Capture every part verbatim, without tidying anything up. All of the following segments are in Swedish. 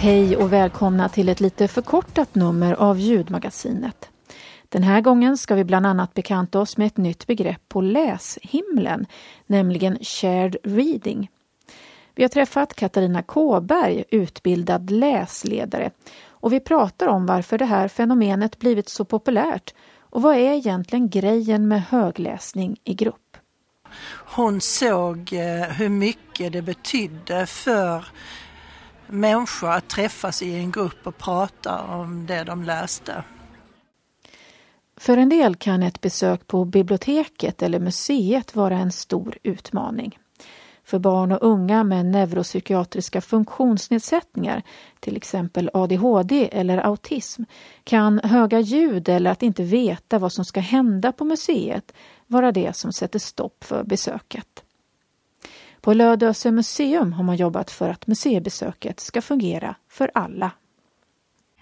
Hej och välkomna till ett lite förkortat nummer av ljudmagasinet. Den här gången ska vi bland annat bekanta oss med ett nytt begrepp på läshimlen, nämligen shared reading. Vi har träffat Katarina Kåberg, utbildad läsledare, och vi pratar om varför det här fenomenet blivit så populärt och vad är egentligen grejen med högläsning i grupp. Hon såg hur mycket det betydde för människor att träffas i en grupp och prata om det de läste. För en del kan ett besök på biblioteket eller museet vara en stor utmaning. För barn och unga med neuropsykiatriska funktionsnedsättningar, till exempel A D H D eller autism, kan höga ljud eller att inte veta vad som ska hända på museet vara det som sätter stopp för besöket. På Lödöse museum har man jobbat för att museibesöket ska fungera för alla.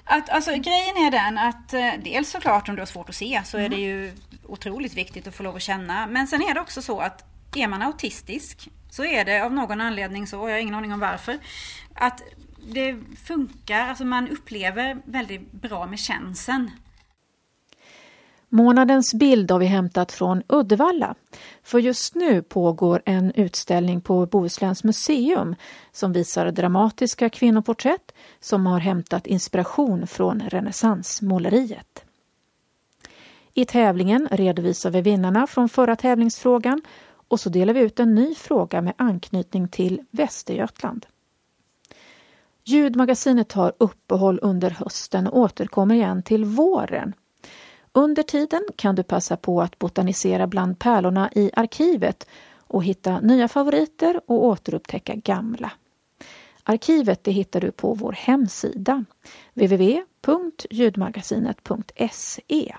Att, alltså, grejen är den att dels såklart om det är svårt att se så är det ju otroligt viktigt att få lov att känna. Men sen är det också så att är man autistisk så är det av någon anledning så, jag har ingen aning om varför, att det funkar, alltså man upplever väldigt bra med känslan. Månadens bild har vi hämtat från Uddevalla. För just nu pågår en utställning på Bohusläns museum som visar dramatiska kvinnoporträtt som har hämtat inspiration från renässansmåleriet. I tävlingen redovisar vi vinnarna från förra tävlingsfrågan och så delar vi ut en ny fråga med anknytning till Västergötland. Ljudmagasinet har uppehåll under hösten och återkommer igen till våren. Under tiden kan du passa på att botanisera bland pärlorna i arkivet och hitta nya favoriter och återupptäcka gamla. Arkivet det hittar du på vår hemsida w w w punkt ljudmagasinet punkt se.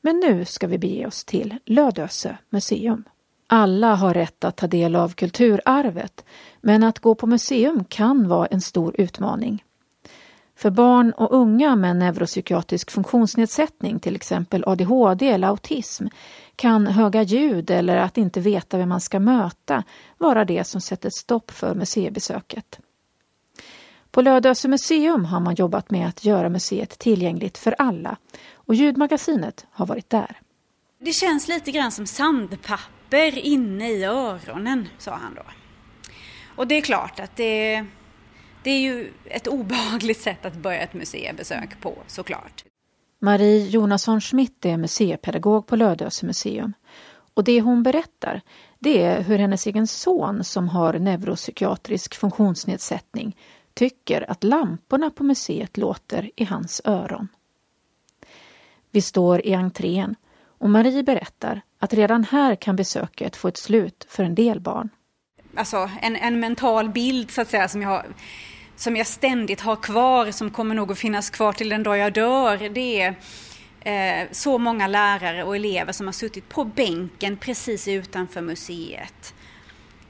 Men nu ska vi bege oss till Lödöse museum. Alla har rätt att ta del av kulturarvet, men att gå på museum kan vara en stor utmaning. För barn och unga med neuropsykiatrisk funktionsnedsättning, till exempel A D H D eller autism, kan höga ljud eller att inte veta vem man ska möta vara det som sätter stopp för museibesöket. På Lödöse museum har man jobbat med att göra museet tillgängligt för alla och ljudmagasinet har varit där. Det känns lite grann som sandpapper inne i öronen, sa han då. Och det är klart att det... Det är ju ett obehagligt sätt att börja ett museibesök på, såklart. Marie Jonasson-Schmidt är museipedagog på Lödöse museum. Och det hon berättar, det är hur hennes egen son som har neuropsykiatrisk funktionsnedsättning tycker att lamporna på museet låter i hans öron. Vi står i entrén och Marie berättar att redan här kan besöket få ett slut för en del barn. Alltså en, en mental bild så att säga som jag, som jag ständigt har kvar, som kommer nog att finnas kvar till den dag jag dör. Det är eh, så många lärare och elever som har suttit på bänken precis utanför museet.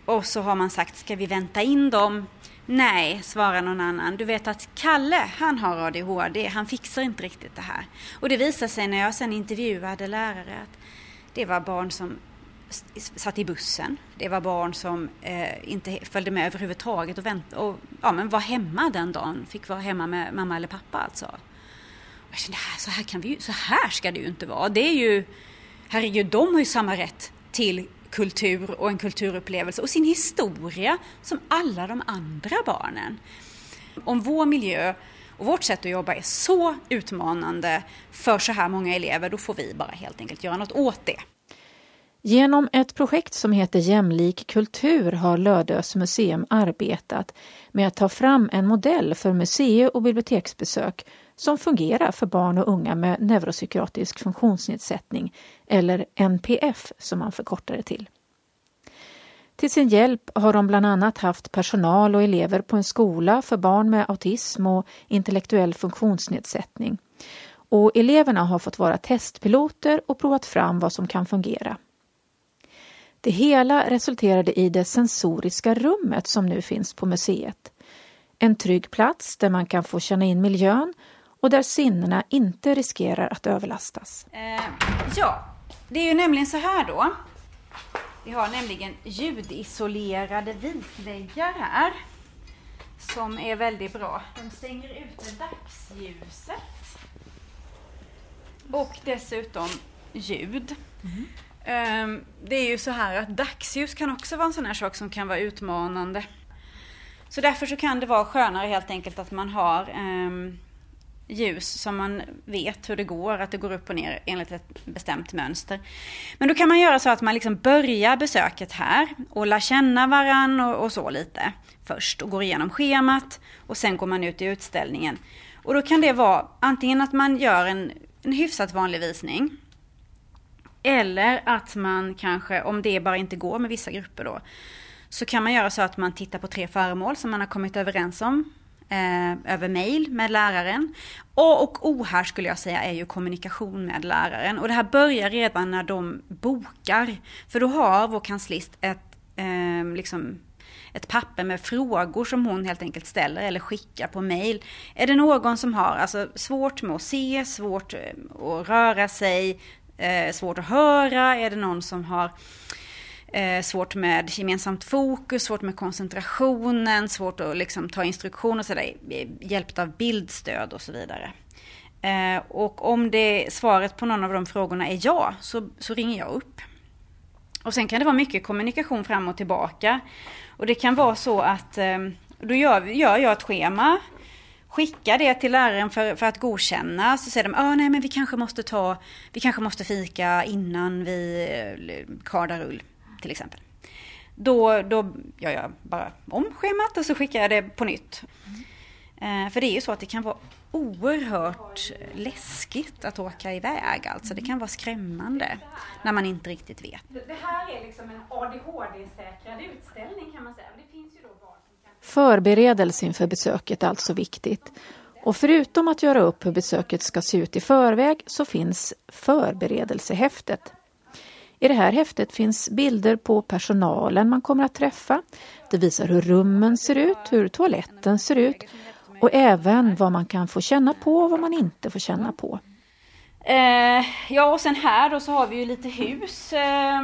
Och så har man sagt, ska vi vänta in dem? Nej, svarar någon annan. Du vet att Kalle, han har A D H D, han fixar inte riktigt det här. Och det visar sig när jag sen intervjuade lärare att det var barn som satt i bussen. Det var barn som eh, inte följde med överhuvudtaget och, vänt- och ja, men var hemma den dagen. Fick vara hemma med mamma eller pappa alltså. Jag kände, så här kan vi ju, så här ska det ju inte vara. Det är ju, herregud, de har ju samma rätt till kultur och en kulturupplevelse och sin historia som alla de andra barnen. Om vår miljö och vårt sätt att jobba är så utmanande för så här många elever, då får vi bara helt enkelt göra något åt det. Genom ett projekt som heter Jämlik kultur har Lödöse museum arbetat med att ta fram en modell för musee- och biblioteksbesök som fungerar för barn och unga med neuropsykiatrisk funktionsnedsättning, eller N P F som man förkortar det till. Till sin hjälp har de bland annat haft personal och elever på en skola för barn med autism och intellektuell funktionsnedsättning. Och eleverna har fått vara testpiloter och provat fram vad som kan fungera. Det hela resulterade i det sensoriska rummet som nu finns på museet. En trygg plats där man kan få känna in miljön och där sinnena inte riskerar att överlastas. Eh, ja, det är ju nämligen så här då. Vi har nämligen ljudisolerade vitväggar här. som är väldigt bra. De stänger ut dagsljuset och dessutom ljud. Mm. Um, det är ju så här att dagsljus kan också vara en sån här sak som kan vara utmanande. Så därför så kan det vara skönare helt enkelt att man har um, ljus som man vet hur det går, att det går upp och ner enligt ett bestämt mönster. Men då kan man göra så att man liksom börjar besöket här och lär känna varann och, och så lite först och går igenom schemat och sen går man ut i utställningen. Och då kan det vara antingen att man gör en, en hyfsat vanlig visning eller att man kanske, om det bara inte går med vissa grupper då, så kan man göra så att man tittar på tre föremål som man har kommit överens om eh, över mejl med läraren. A och O här skulle jag säga är ju kommunikation med läraren. Och det här börjar redan när de bokar. För då har vår kanslist ett, eh, liksom ett papper med frågor som hon helt enkelt ställer eller skickar på mejl. Är det någon som har alltså, svårt med att se, svårt att röra sig, Eh, svårt att höra, är det någon som har eh, svårt med gemensamt fokus, svårt med koncentrationen, svårt att liksom, ta instruktioner och sådär, hjälpt av bildstöd och så vidare. Eh, och om det svaret på någon av de frågorna är ja, så, så ringer jag upp. Och sen kan det vara mycket kommunikation fram och tillbaka. Och det kan vara så att eh, då gör, gör jag ett schema, skicka det till läraren för, för att godkänna, så säger de ah, nej men vi kanske måste ta vi kanske måste fika innan vi kardar rull till exempel. Då då gör jag bara om schemat och så skickar jag det på nytt. Mm. Eh, för det är ju så att det kan vara oerhört läskigt att åka iväg, alltså det kan vara skrämmande när man inte riktigt vet. Det här är liksom en A D H D-säkrad utställning kan man säga. Det finns ju då barn. Förberedelse inför besöket är alltså viktigt. Och förutom att göra upp hur besöket ska se ut i förväg så finns förberedelsehäftet. I det här häftet finns bilder på personalen man kommer att träffa. Det visar hur rummen ser ut, hur toaletten ser ut och även vad man kan få känna på och vad man inte får känna på. Eh, ja och sen här då så har vi ju lite hus. Eh,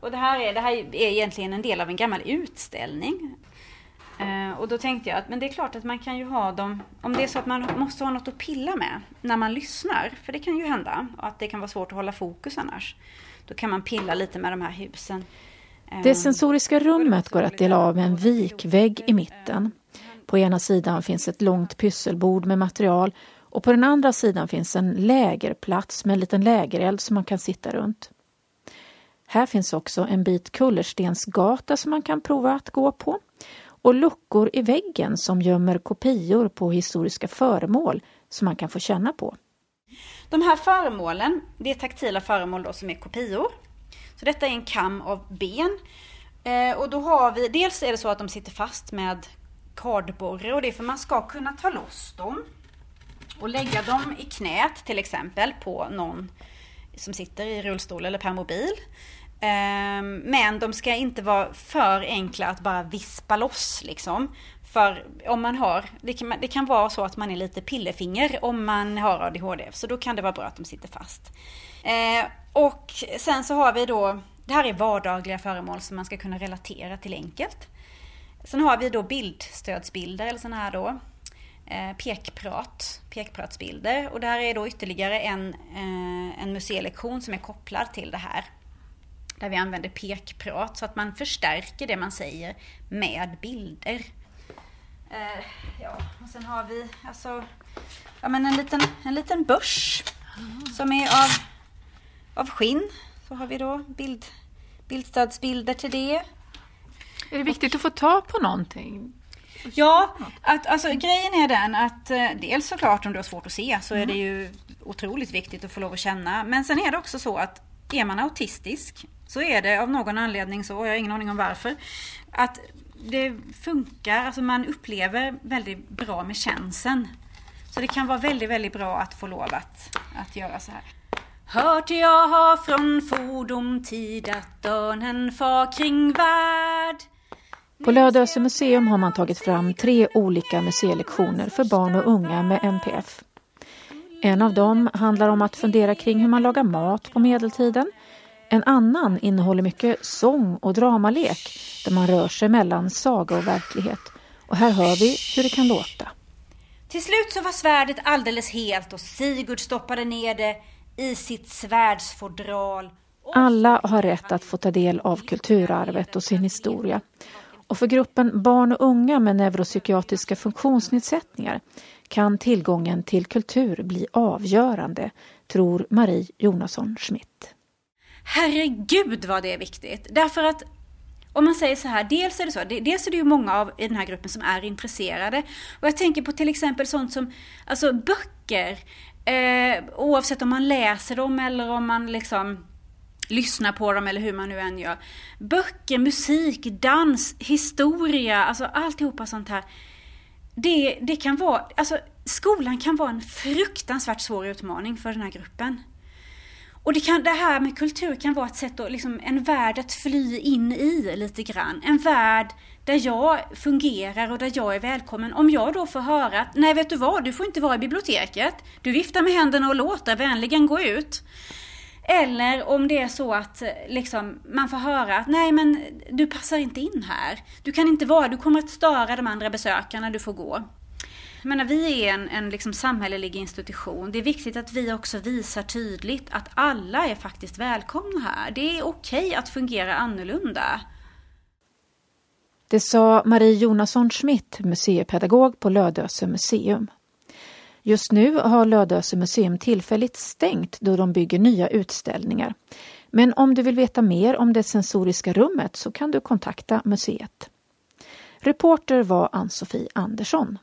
och det här, är, det här är egentligen en del av en gammal utställning. Uh, och då tänkte jag att men det är klart att man kan ju ha dem, om det är så att man måste ha något att pilla med när man lyssnar, för det kan ju hända och att det kan vara svårt att hålla fokus annars, då kan man pilla lite med de här husen. Uh, det sensoriska rummet går att dela av med en vikvägg i mitten. På ena sidan finns ett långt pysselbord med material och på den andra sidan finns en lägerplats med en liten lägereld som man kan sitta runt. Här finns också en bit kullerstensgata som man kan prova att gå på. Och luckor i väggen som gömmer kopior på historiska föremål som man kan få känna på. De här föremålen, det är taktila föremål då som är kopior. Så detta är en kam av ben. Eh, och då har vi, dels är det så att de sitter fast med kardborre och det är för man ska kunna ta loss dem. Och lägga dem i knät till exempel på någon som sitter i rullstol eller permobil. Men de ska inte vara för enkla att bara vispa loss liksom. För om man har, det kan, det kan vara så att man är lite pillefinger om man har A D H D, så då kan det vara bra att de sitter fast. Eh, och sen så har vi då, det här är vardagliga föremål som man ska kunna relatera till enkelt. Sen har vi då bildstödsbilder eller sådana här då, eh, pekprat, pekpratsbilder. Och det här är då ytterligare en, eh, en museilektion som är kopplad till det här. Där vi använder pekprat så att man förstärker det man säger med bilder. Eh, ja, och sen har vi alltså, ja, men en, liten, en liten börs mm. som är av, av skinn. Så har vi då bild, bildstödsbilder till det. Är det viktigt och, att få ta på någonting? Ja, att, alltså, grejen är den att dels såklart om du har svårt att se så mm. är det ju otroligt viktigt att få lov att känna. Men sen är det också så att är man autistisk så är det av någon anledning, så jag har ingen aning om varför, att det funkar, alltså man upplever väldigt bra med känslan. Så det kan vara väldigt, väldigt bra att få lov att, att göra så här. Hört jag har från fordomtid att örnen far kring värld. På Lödöse museum har man tagit fram tre olika museilektioner för barn och unga med N P F. En av dem handlar om att fundera kring hur man lagar mat på medeltiden. En annan innehåller mycket sång och dramalek där man rör sig mellan saga och verklighet. Och här hör vi hur det kan låta. Till slut så var svärdet alldeles helt och Sigurd stoppade ner det i sitt svärdsfodral. Alla har rätt att få ta del av kulturarvet och sin historia. Och för gruppen barn och unga med neuropsykiatriska funktionsnedsättningar kan tillgången till kultur bli avgörande, tror Marie Jonasson-Schmidt. Herregud vad det är viktigt. Därför att om man säger så här, dels är det så, dels är det ju många av i den här gruppen som är intresserade. Och jag tänker på till exempel sånt som alltså böcker, eh, oavsett om man läser dem eller om man liksom lyssnar på dem eller hur man nu än gör. Böcker, musik, dans, historia, alltså alltihopa sånt här. Det, det kan vara, alltså skolan kan vara en fruktansvärt svår utmaning för den här gruppen. Och det, kan, det här med kultur kan vara ett sätt att, liksom, en värld att fly in i lite grann. En värld där jag fungerar och där jag är välkommen. Om jag då får höra att, nej vet du vad, du får inte vara i biblioteket. Du viftar med händerna och låter vänligen gå ut. Eller om det är så att liksom, man får höra att nej men du passar inte in här. Du kan inte vara, du kommer att störa de andra besökarna, du får gå. Men när vi är en, en liksom samhällelig institution, det är viktigt att vi också visar tydligt att alla är faktiskt välkomna här. Det är okej att fungera annorlunda. Det sa Marie Jonasson-Schmidt, museipedagog på Lödöse museum. Just nu har Lödöse museum tillfälligt stängt då de bygger nya utställningar. Men om du vill veta mer om det sensoriska rummet så kan du kontakta museet. Reporter var Ann-Sofie Andersson.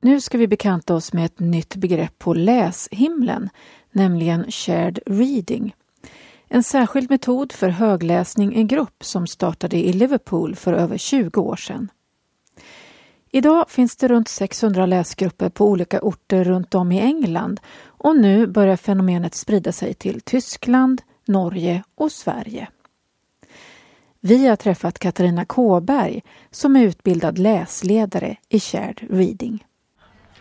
Nu ska vi bekanta oss med ett nytt begrepp på läshimlen, nämligen shared reading. En särskild metod för högläsning i grupp som startade i Liverpool för över tjugo år sedan. Idag finns det runt sexhundra läsgrupper på olika orter runt om i England och nu börjar fenomenet sprida sig till Tyskland, Norge och Sverige. Vi har träffat Katarina Kåberg som är utbildad läsledare i Shared Reading.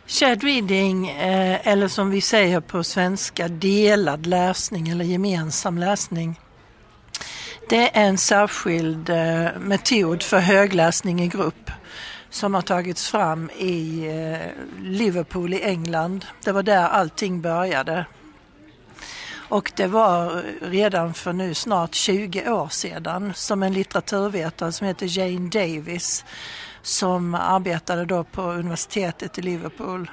Shared reading, eller som vi säger på svenska, delad läsning eller gemensam läsning. Det är en särskild metod för högläsning i grupp som har tagits fram i Liverpool i England. Det var där allting började. Och det var redan för nu snart tjugo år sedan som en litteraturvetare som heter Jane Davis som arbetade då på universitetet i Liverpool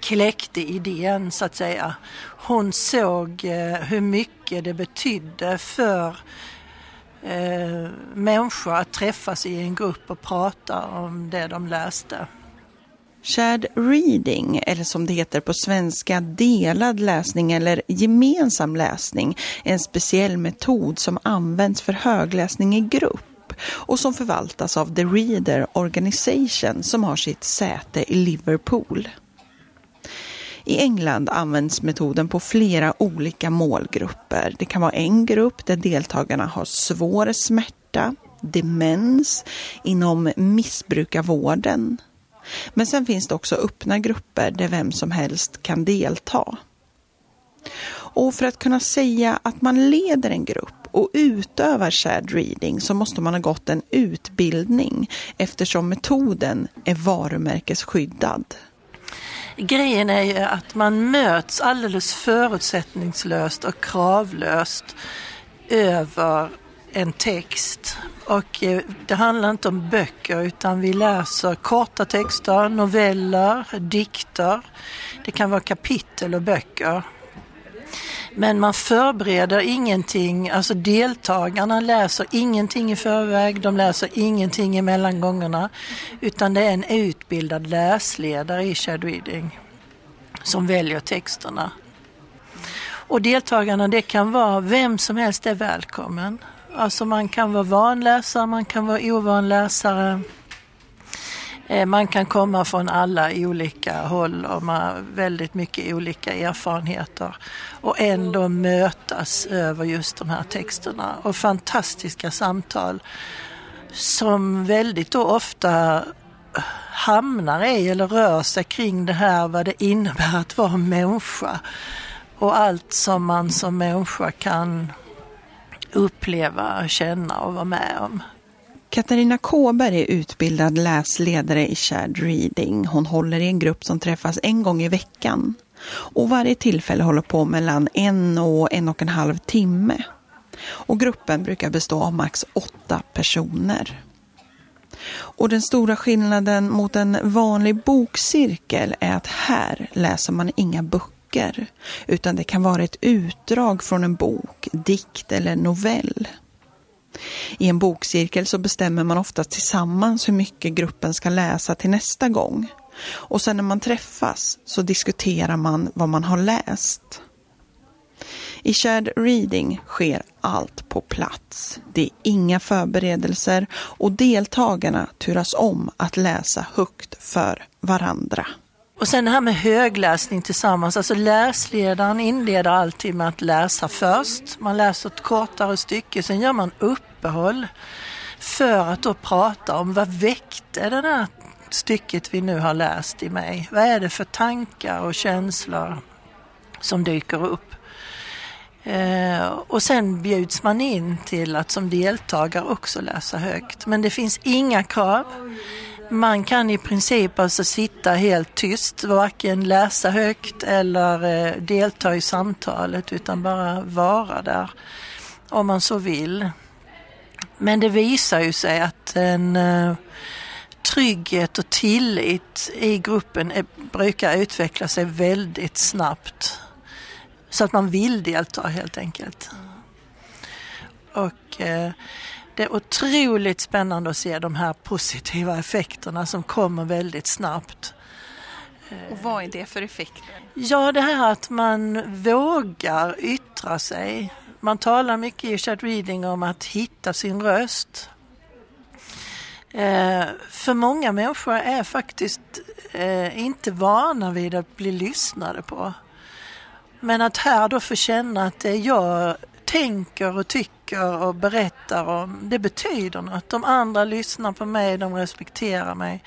kläckte idén så att säga. Hon såg hur mycket det betydde för eh, människor att träffas i en grupp och prata om det de läste. Shared reading, eller som det heter på svenska delad läsning eller gemensam läsning, är en speciell metod som används för högläsning i grupp och som förvaltas av The Reader Organisation som har sitt säte i Liverpool. I England används metoden på flera olika målgrupper. Det kan vara en grupp där deltagarna har svår smärta, demens, inom missbrukarvården. Men sen finns det också öppna grupper där vem som helst kan delta. Och för att kunna säga att man leder en grupp och utövar shared reading så måste man ha gått en utbildning eftersom metoden är varumärkesskyddad. Grejen är ju att man möts alldeles förutsättningslöst och kravlöst över en text. Och det handlar inte om böcker utan vi läser korta texter, noveller, dikter. Det kan vara kapitel och böcker. Men man förbereder ingenting, alltså deltagarna läser ingenting i förväg, de läser ingenting i mellangångarna. Utan det är en utbildad läsledare i shared reading som väljer texterna. Och deltagarna, det kan vara vem som helst är välkommen. Alltså man kan vara vanläsare, man kan vara ovanläsare. Man kan komma från alla olika håll och man väldigt mycket olika erfarenheter och ändå mötas över just de här texterna och fantastiska samtal som väldigt ofta hamnar i eller rör sig kring det här, vad det innebär att vara människa och allt som man som människa kan uppleva, känna och vara med om. Katarina Kåberg är utbildad läsledare i Shared Reading. Hon håller i en grupp som träffas en gång i veckan. Och varje tillfälle håller på mellan en och en och en halv timme. Och gruppen brukar bestå av max åtta personer. Och den stora skillnaden mot en vanlig bokcirkel är att här läser man inga böcker. Utan det kan vara ett utdrag från en bok, dikt eller novell. I en bokcirkel så bestämmer man ofta tillsammans hur mycket gruppen ska läsa till nästa gång. Och sen när man träffas så diskuterar man vad man har läst. I Shared Reading sker allt på plats. Det är inga förberedelser och deltagarna turas om att läsa högt för varandra. Och sen det här med högläsning tillsammans. Alltså läsledaren inleder alltid med att läsa först. Man läser ett kortare stycke, sen gör man uppehåll för att då prata om vad väckte det där stycket vi nu har läst i mig. Vad är det för tankar och känslor som dyker upp? Eh, och sen bjuds man in till att som deltagare också läsa högt. Men det finns inga krav. Man kan i princip alltså sitta helt tyst, varken läsa högt eller delta i samtalet, utan bara vara där om man så vill. Men det visar ju sig att en trygghet och tillit i gruppen är, brukar utveckla sig väldigt snabbt. Så att man vill delta helt enkelt. Och Eh, det är otroligt spännande att se de här positiva effekterna som kommer väldigt snabbt. Och vad är det för effekter? Ja, det här att man vågar yttra sig. Man talar mycket i Shared Reading om att hitta sin röst. För många människor är faktiskt inte vana vid att bli lyssnade på. Men att här då få känna att det är jag tänker och tycker och berättar om, det betyder något. De andra lyssnar på mig, de respekterar mig.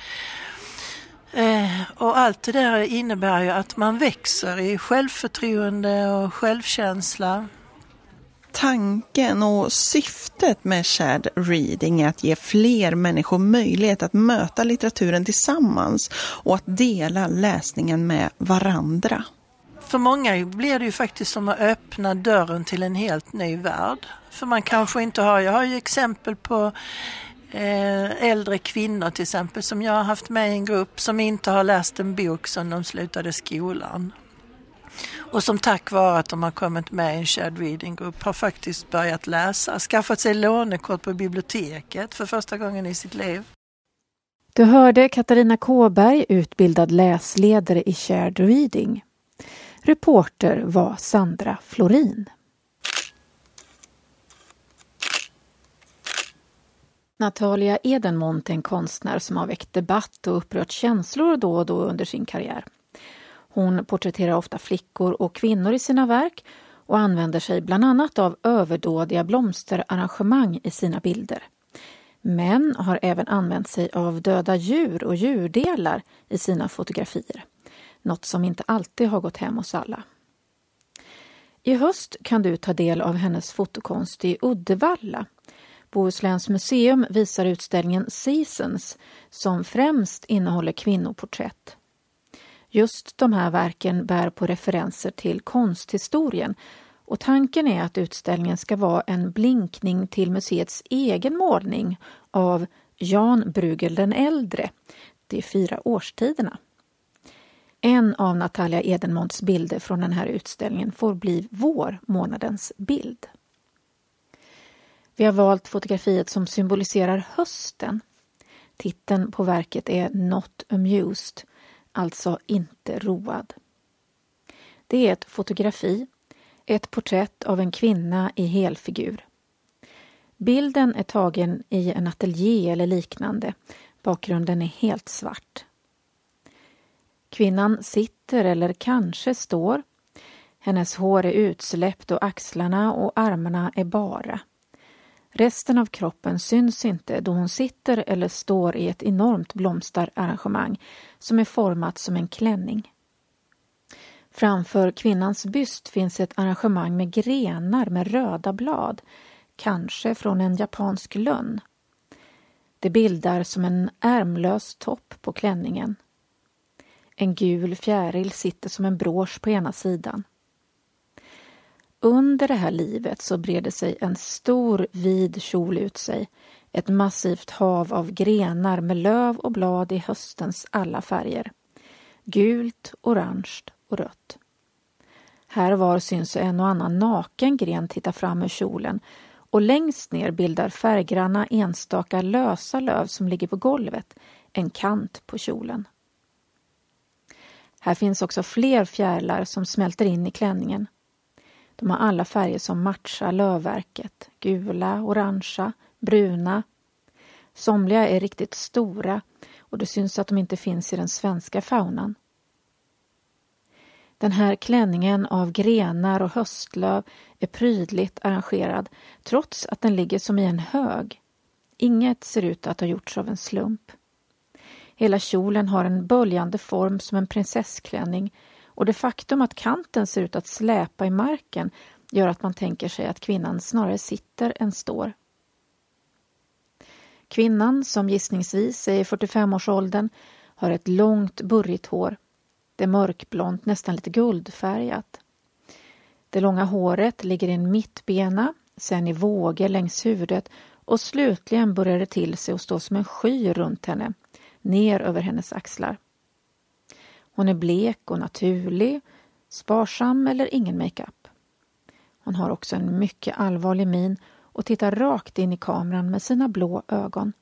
Eh, och allt det där innebär ju att man växer i självförtroende och självkänsla. Tanken och syftet med Shared Reading är att ge fler människor möjlighet att möta litteraturen tillsammans och att dela läsningen med varandra. För många blir det ju faktiskt som att öppna dörren till en helt ny värld. För man kanske inte har, jag har ju exempel på eh, äldre kvinnor till exempel som jag har haft med i en grupp som inte har läst en bok sedan de slutade skolan. Och som tack vare att de har kommit med i en Shared Reading-grupp har faktiskt börjat läsa. Skaffat sig lånekort på biblioteket för första gången i sitt liv. Du hörde Katarina Kåberg, utbildad läsledare i Shared Reading. Reporter var Sandra Florin. Natalia Edenmont är en konstnär som har väckt debatt och upprört känslor då och då under sin karriär. Hon porträtterar ofta flickor och kvinnor i sina verk och använder sig bland annat av överdådiga blomsterarrangemang i sina bilder. Men har även använt sig av döda djur och djurdelar i sina fotografier. Något som inte alltid har gått hem hos alla. I höst kan du ta del av hennes fotokonst i Uddevalla. Bohusläns museum visar utställningen Seasons som främst innehåller kvinnoporträtt. Just de här verken bär på referenser till konsthistorien och tanken är att utställningen ska vara en blinkning till museets egen målning av Jan Bruegel den äldre, de fyra årstiderna. En av Natalia Edenmonts bilder från den här utställningen får bli vår månadens bild. Vi har valt fotografiet som symboliserar hösten. Titeln på verket är Not Amused, alltså inte road. Det är ett fotografi, ett porträtt av en kvinna i helfigur. Bilden är tagen i en ateljé eller liknande. Bakgrunden är helt svart. Kvinnan sitter eller kanske står. Hennes hår är utsläppt och axlarna och armarna är bara. Resten av kroppen syns inte då hon sitter eller står i ett enormt blomsterarrangemang som är format som en klänning. Framför kvinnans byst finns ett arrangemang med grenar med röda blad, kanske från en japansk lönn. Det bildar som en ärmlös topp på klänningen. En gul fjäril sitter som en brosch på ena sidan. Under det här livet så breder sig en stor vid kjol ut sig, ett massivt hav av grenar med löv och blad i höstens alla färger. Gult, orange och rött. Här var syns en och annan naken gren titta fram ur kjolen och längst ner bildar färggranna enstaka lösa löv som ligger på golvet en kant på kjolen. Här finns också fler fjärilar som smälter in i klänningen. De har alla färger som matchar lövverket, gula, orangea, bruna. Somliga är riktigt stora och det syns att de inte finns i den svenska faunan. Den här klänningen av grenar och höstlöv är prydligt arrangerad trots att den ligger som i en hög. Inget ser ut att ha gjorts av en slump. Hela kjolen har en böljande form som en prinsessklänning och det faktum att kanten ser ut att släpa i marken gör att man tänker sig att kvinnan snarare sitter än står. Kvinnan, som gissningsvis är i fyrtiofem-årsåldern, har ett långt burrigt hår. Det är mörkblont, nästan lite guldfärgat. Det långa håret ligger i en mittbena, sen i vågor längs huvudet och slutligen börjar det till sig och stå som en sky runt henne, ner över hennes axlar. Hon är blek och naturlig, sparsam eller ingen makeup. Hon har också en mycket allvarlig min och tittar rakt in i kameran med sina blå ögon.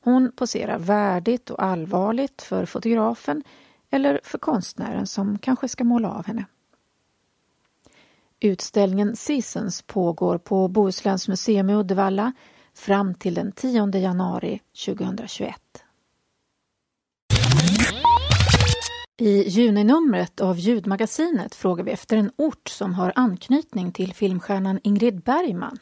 Hon poserar värdigt och allvarligt för fotografen eller för konstnären som kanske ska måla av henne. Utställningen Seasons pågår på Bohusläns museum i Uddevalla fram till den tionde januari tjugohundratjugoett. I juninumret av Ljudmagasinet frågar vi efter en ort som har anknytning till filmstjärnan Ingrid Bergman.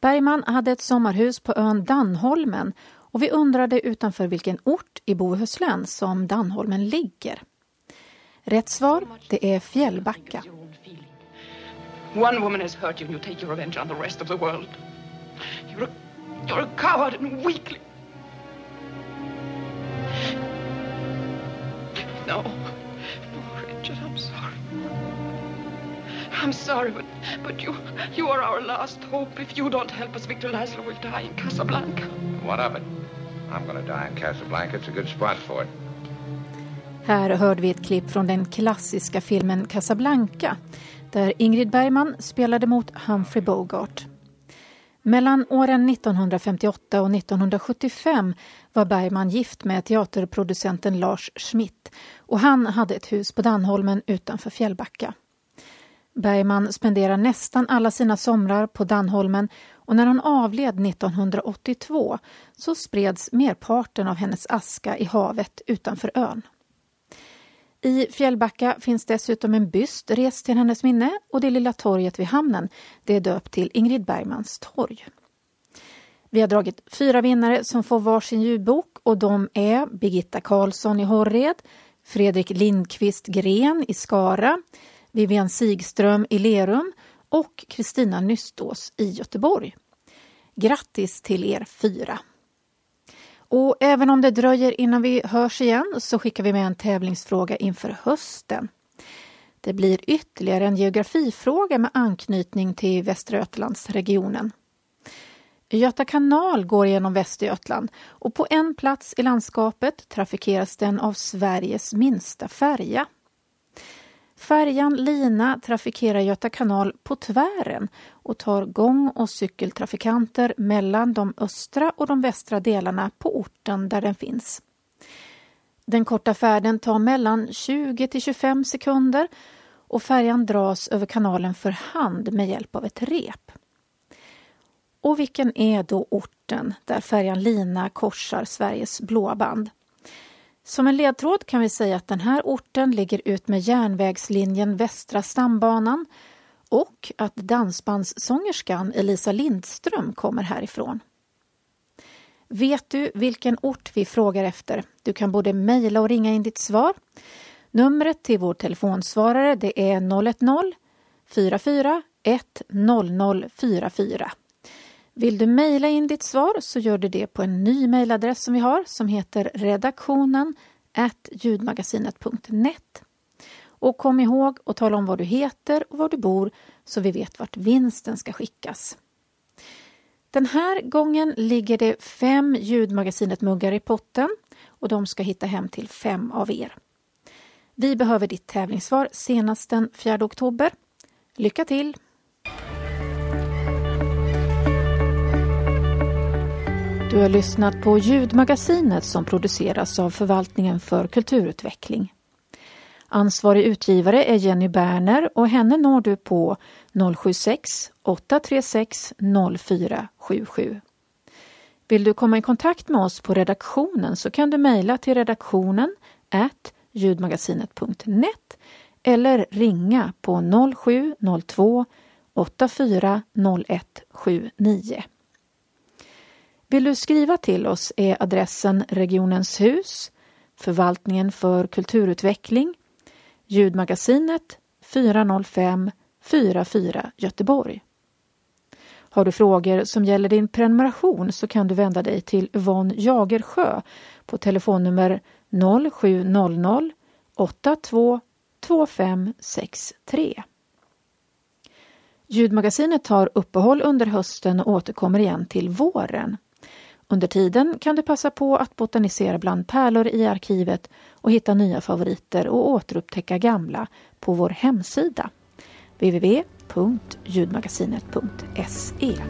Bergman hade ett sommarhus på ön Danholmen och vi undrade utanför vilken ort i Bohuslän som Danholmen ligger. Rätt svar, det är Fjällbacka. One woman has hurt you and you take your revenge on the rest of the world. You're a, you're a coward and weakling. No, no, Richard, I'm sorry. I'm sorry, but, but you, you are our last hope. If you don't help us, Victor Laszlo will die in Casablanca. What of it? I'm gonna die in Casablanca. It's a good spot for it. Här hörde vi ett klipp från den klassiska filmen Casablanca, där Ingrid Bergman spelade mot Humphrey Bogart. Mellan åren nittonhundrafemtioåtta och nittonhundrasjuttiofem var Bergman gift med teaterproducenten Lars Schmidt och han hade ett hus på Danholmen utanför Fjällbacka. Bergman spenderar nästan alla sina somrar på Danholmen och när hon avled nittonhundraåttiotvå så spreds merparten av hennes aska i havet utanför ön. I Fjällbacka finns dessutom en byst rest till hennes minne och det lilla torget vid hamnen, det är döpt till Ingrid Bergmans torg. Vi har dragit fyra vinnare som får varsin ljudbok och de är Birgitta Karlsson i Horred, Fredrik Lindqvist Gren i Skara, Vivian Sigström i Lerum och Kristina Nystås i Göteborg. Grattis till er fyra! Och även om det dröjer innan vi hörs igen så skickar vi med en tävlingsfråga inför hösten. Det blir ytterligare en geografifråga med anknytning till Västergötlandsregionen. Göta kanal går genom Västergötland och på en plats i landskapet trafikeras den av Sveriges minsta färja. Färjan Lina trafikerar Göta kanal på tvären och tar gång- och cykeltrafikanter mellan de östra och de västra delarna på orten där den finns. Den korta färden tar mellan tjugo till tjugofem sekunder och färjan dras över kanalen för hand med hjälp av ett rep. Och vilken är då orten där färjan Lina korsar Sveriges blåa band? Som en ledtråd kan vi säga att den här orten ligger ut med järnvägslinjen Västra Stambanan och att dansbandssångerskan Elisa Lindström kommer härifrån. Vet du vilken ort vi frågar efter? Du kan både mejla och ringa in ditt svar. Numret till vår telefonsvarare det är noll ett noll fyra fyra ett noll noll fyra fyra. Vill du mejla in ditt svar så gör du det på en ny mejladress som vi har som heter redaktionen at ljudmagasinet punkt net. Och kom ihåg att tala om vad du heter och var du bor så vi vet vart vinsten ska skickas. Den här gången ligger det fem ljudmagasinet-muggar i potten och de ska hitta hem till fem av er. Vi behöver ditt tävlingssvar senast den fjärde oktober. Lycka till! Du har lyssnat på ljudmagasinet som produceras av Förvaltningen för kulturutveckling. Ansvarig utgivare är Jenny Berner och henne når du på noll sju sex åtta tre sex noll fyra sju sju. Vill du komma i kontakt med oss på redaktionen så kan du mejla till redaktionen at ljudmagasinet punkt net eller ringa på noll sju noll två åtta fyra noll ett sju nio. Vill du skriva till oss är adressen Regionens hus, Förvaltningen för kulturutveckling, Ljudmagasinet fyra noll fem fyrtiofyra Göteborg. Har du frågor som gäller din prenumeration så kan du vända dig till Yvonne Jagersjö på telefonnummer noll sju noll noll åtta två två fem sex tre. Ljudmagasinet tar uppehåll under hösten och återkommer igen till våren. Under tiden kan du passa på att botanisera bland pärlor i arkivet och hitta nya favoriter och återupptäcka gamla på vår hemsida w w w punkt ljudmagasinet punkt se.